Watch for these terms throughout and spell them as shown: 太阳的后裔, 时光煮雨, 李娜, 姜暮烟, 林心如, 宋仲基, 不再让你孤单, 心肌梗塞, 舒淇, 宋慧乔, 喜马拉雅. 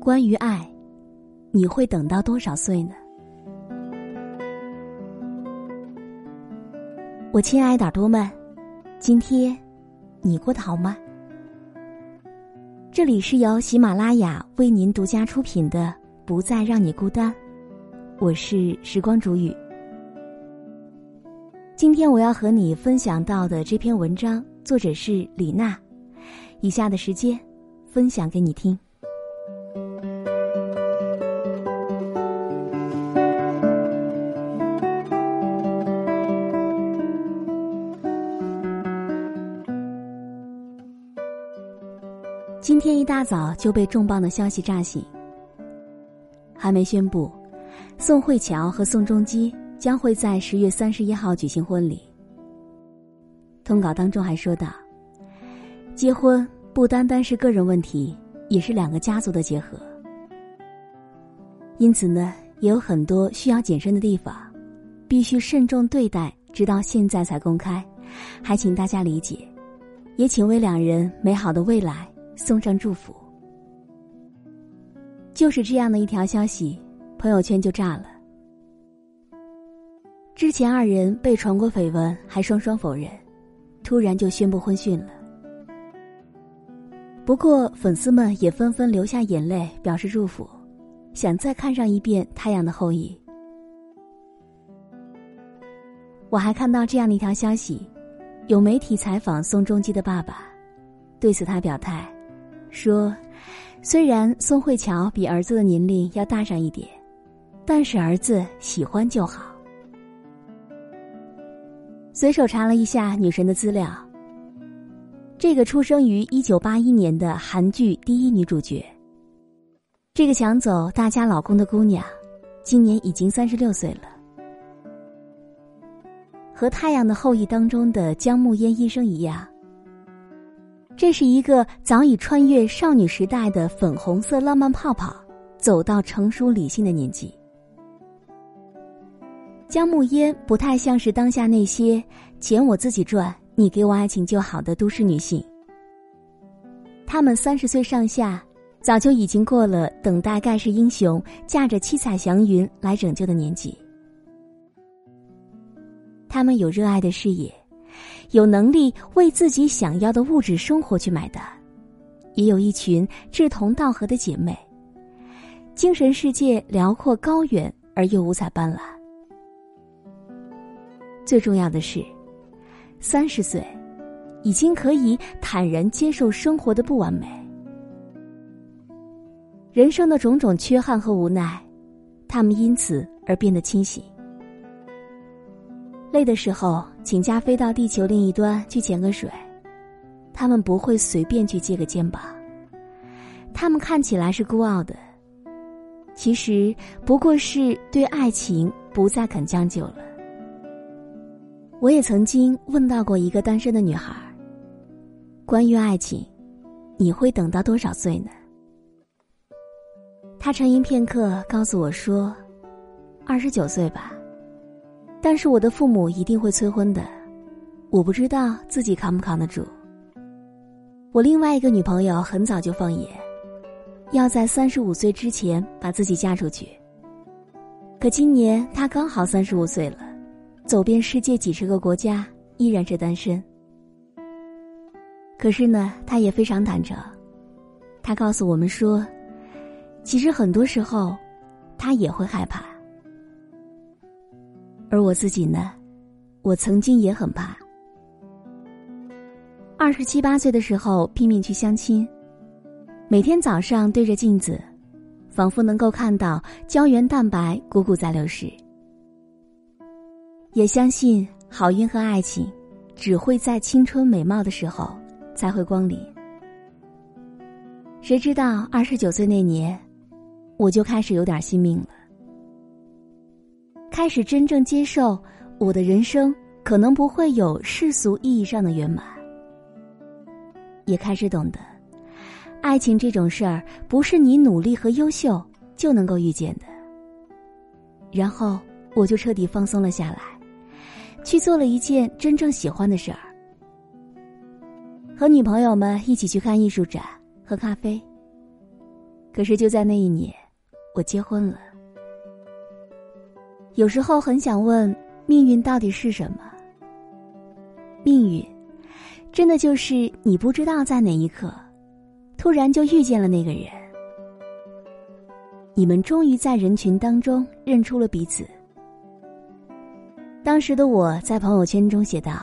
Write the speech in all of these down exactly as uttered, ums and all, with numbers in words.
关于爱，你会等到多少岁呢？我亲爱的耳朵们，今天你过得好吗？这里是由喜马拉雅为您独家出品的《不再让你孤单》，我是时光煮雨。今天我要和你分享到的这篇文章，作者是李娜。以下的时间，分享给你听。今天一大早就被重磅的消息炸醒。韩媒宣布，宋慧乔和宋仲基将会在十月三十一号举行婚礼。通稿当中还说道，结婚不单单是个人问题，也是两个家族的结合。因此呢，也有很多需要谨慎的地方，必须慎重对待，直到现在才公开，还请大家理解，也请为两人美好的未来送上祝福。就是这样的一条消息，朋友圈就炸了。之前二人被传过绯闻，还双双否认，突然就宣布婚讯了。不过粉丝们也纷纷流下眼泪表示祝福，想再看上一遍《太阳的后裔》。我还看到这样的一条消息，有媒体采访宋仲基的爸爸，对此他表态说，虽然宋慧乔比儿子的年龄要大上一点，但是儿子喜欢就好。随手查了一下女神的资料，这个出生于一九八一年的韩剧第一女主角，这个抢走大家老公的姑娘，今年已经三十六岁了。和《太阳的后裔》当中的姜暮烟医生一样，这是一个早已穿越少女时代的粉红色浪漫泡泡，走到成熟理性的年纪。姜暮烟不太像是当下那些钱我自己赚，你给我爱情就好的都市女性。她们三十岁上下，早就已经过了等待盖世英雄驾着七彩祥云来拯救的年纪。她们有热爱的事业，有能力为自己想要的物质生活去买单，也有一群志同道合的姐妹，精神世界辽阔高远而又五彩斑斓。最重要的是，三十岁已经可以坦然接受生活的不完美，人生的种种缺憾和无奈，他们因此而变得清醒。累的时候请假飞到地球另一端去潜个水，他们不会随便去借个肩膀。他们看起来是孤傲的，其实不过是对爱情不再肯将就了。我也曾经问到过一个单身的女孩，关于爱情，你会等到多少岁呢？她沉吟片刻告诉我说，二十九岁吧，但是我的父母一定会催婚的，我不知道自己扛不扛得住。我另外一个女朋友很早就放言，要在三十五岁之前把自己嫁出去。可今年她刚好三十五岁了，走遍世界几十个国家，依然是单身。可是呢，她也非常坦诚，她告诉我们说，其实很多时候，她也会害怕。而我自己呢，我曾经也很怕。二十七八岁的时候拼命去相亲，每天早上对着镜子，仿佛能够看到胶原蛋白汩汩在流失。也相信好运和爱情只会在青春美貌的时候才会光临。谁知道二十九岁那年，我就开始有点惜命了。开始真正接受我的人生可能不会有世俗意义上的圆满，也开始懂得，爱情这种事儿不是你努力和优秀就能够遇见的。然后我就彻底放松了下来，去做了一件真正喜欢的事儿。和女朋友们一起去看艺术展，喝咖啡。可是就在那一年，我结婚了。有时候很想问，命运到底是什么？命运，真的就是你不知道在哪一刻，突然就遇见了那个人。你们终于在人群当中认出了彼此。当时的我在朋友圈中写道，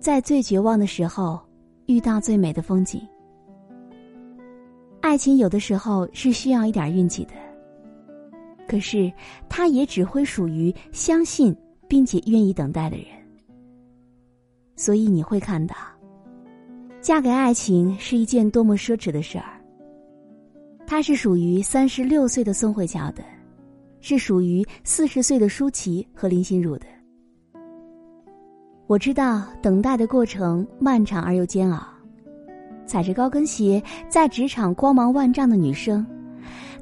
在最绝望的时候，遇到最美的风景。爱情有的时候是需要一点运气的，可是它也只会属于相信并且愿意等待的人。所以你会看到，嫁给爱情是一件多么奢侈的事儿。它是属于三十六岁的宋慧乔的，是属于四十岁的舒淇和林心如的。我知道等待的过程漫长而又煎熬，踩着高跟鞋在职场光芒万丈的女生，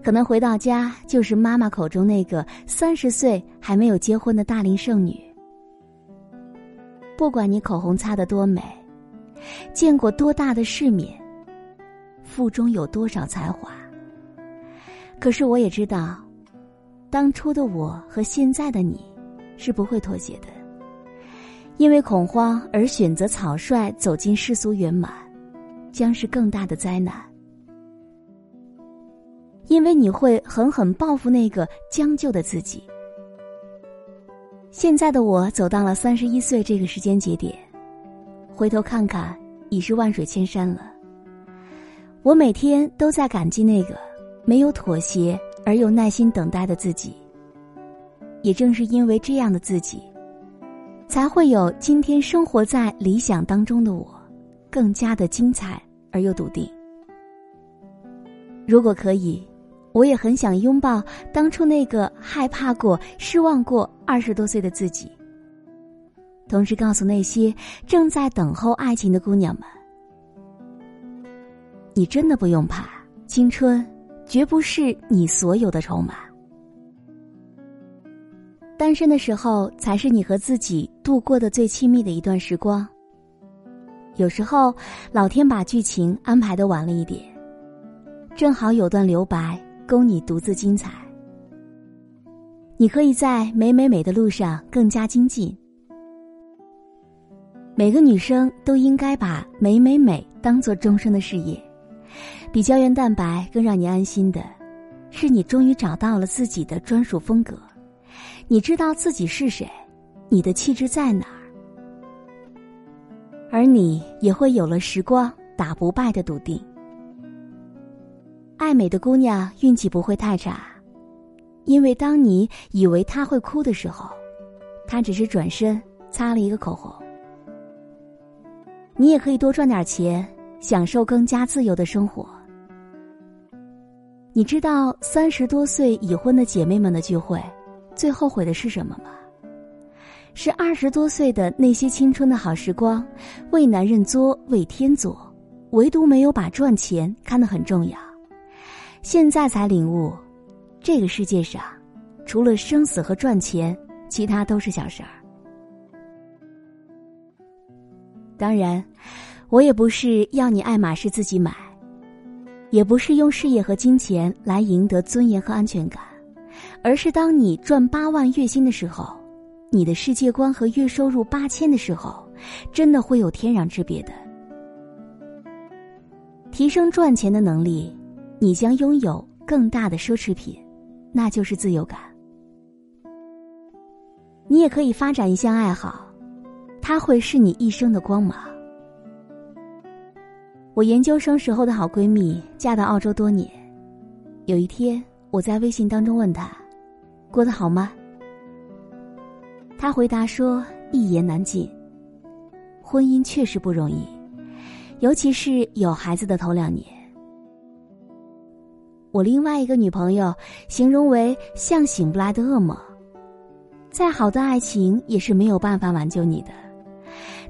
可能回到家就是妈妈口中那个三十岁还没有结婚的大龄剩女。不管你口红擦得多美，见过多大的世面，腹中有多少才华，可是我也知道，当初的我和现在的你是不会妥协的。因为恐慌而选择草率走进世俗圆满，将是更大的灾难。因为你会狠狠报复那个将就的自己。现在的我走到了三十一岁这个时间节点，回头看看，已是万水千山了。我每天都在感激那个没有妥协而又耐心等待的自己。也正是因为这样的自己，才会有今天生活在理想当中的我，更加的精彩而又笃定。如果可以，我也很想拥抱当初那个害怕过、失望过二十多岁的自己。同时告诉那些正在等候爱情的姑娘们，你真的不用怕，青春绝不是你所有的筹码。单身的时候才是你和自己度过的最亲密的一段时光。有时候老天把剧情安排的晚了一点，正好有段留白供你独自精彩。你可以在美美美的路上更加精进。每个女生都应该把美美美当作终生的事业。比胶原蛋白更让你安心的是，你终于找到了自己的专属风格。你知道自己是谁，你的气质在哪儿，而你也会有了时光打不败的笃定。爱美的姑娘运气不会太差，因为当你以为她会哭的时候，她只是转身擦了一个口红。你也可以多赚点钱，享受更加自由的生活。你知道三十多岁已婚的姐妹们的聚会最后悔的是什么吗？是二十多岁的那些青春的好时光，为男人作，为天作，唯独没有把赚钱看得很重要。现在才领悟，这个世界上，除了生死和赚钱，其他都是小事儿。当然，我也不是要你爱马仕自己买，也不是用事业和金钱来赢得尊严和安全感。而是当你赚八万月薪的时候，你的世界观和月收入八千的时候，真的会有天壤之别的。提升赚钱的能力，你将拥有更大的奢侈品，那就是自由感。你也可以发展一项爱好，它会是你一生的光芒。我研究生时候的好闺蜜嫁到澳洲多年，有一天我在微信当中问她，过得好吗？她回答说，一言难尽。婚姻确实不容易，尤其是有孩子的头两年。我另外一个女朋友形容为像醒不来的噩梦。再好的爱情也是没有办法挽救你的，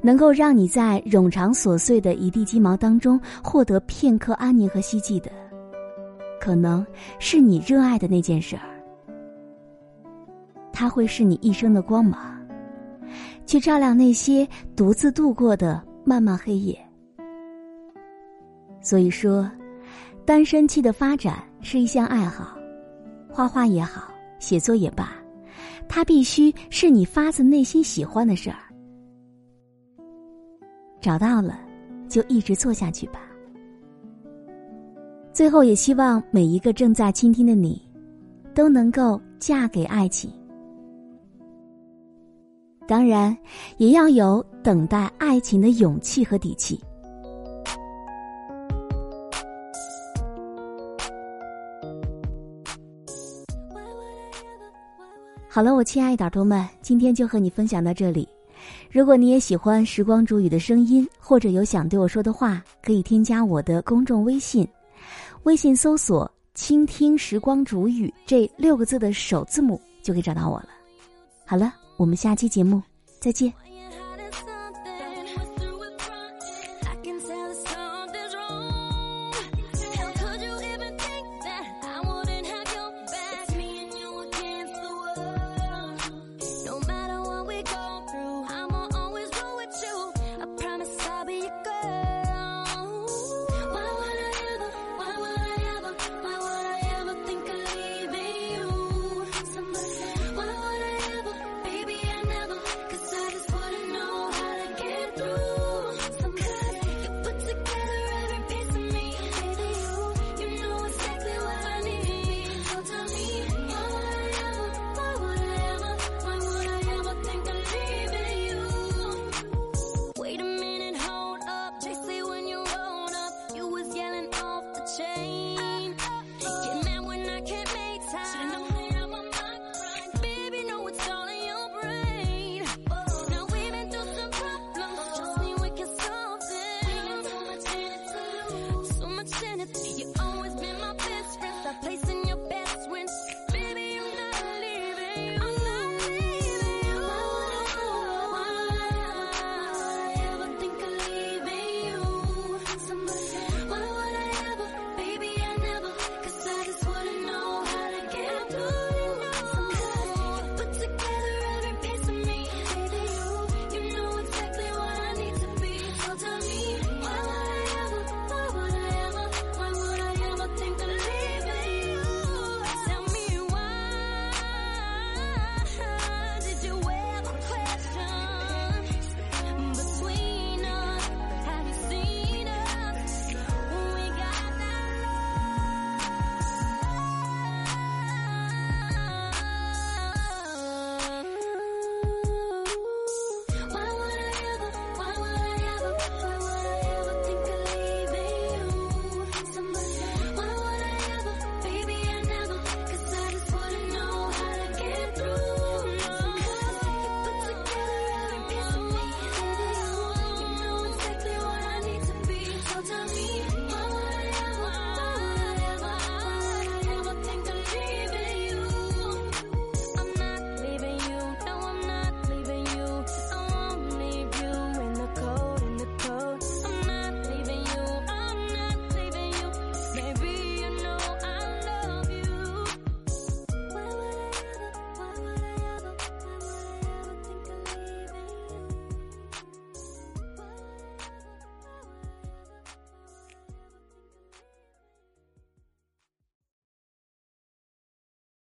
能够让你在冗长琐碎的一地鸡毛当中获得片刻安宁和希冀的，可能是你热爱的那件事儿。它会是你一生的光芒，去照亮那些独自度过的漫漫黑夜。所以说，单身期的发展是一项爱好，画画也好，写作也罢，它必须是你发自内心喜欢的事儿。找到了，就一直做下去吧。最后也希望每一个正在倾听的你，都能够嫁给爱情。当然，也要有等待爱情的勇气和底气。好了，我亲爱的耳朵们，今天就和你分享到这里。如果你也喜欢时光煮雨的声音，或者有想对我说的话，可以添加我的公众微信，微信搜索倾听时光煮雨这六个字的首字母，就可以找到我了。好了，我们下期节目再见。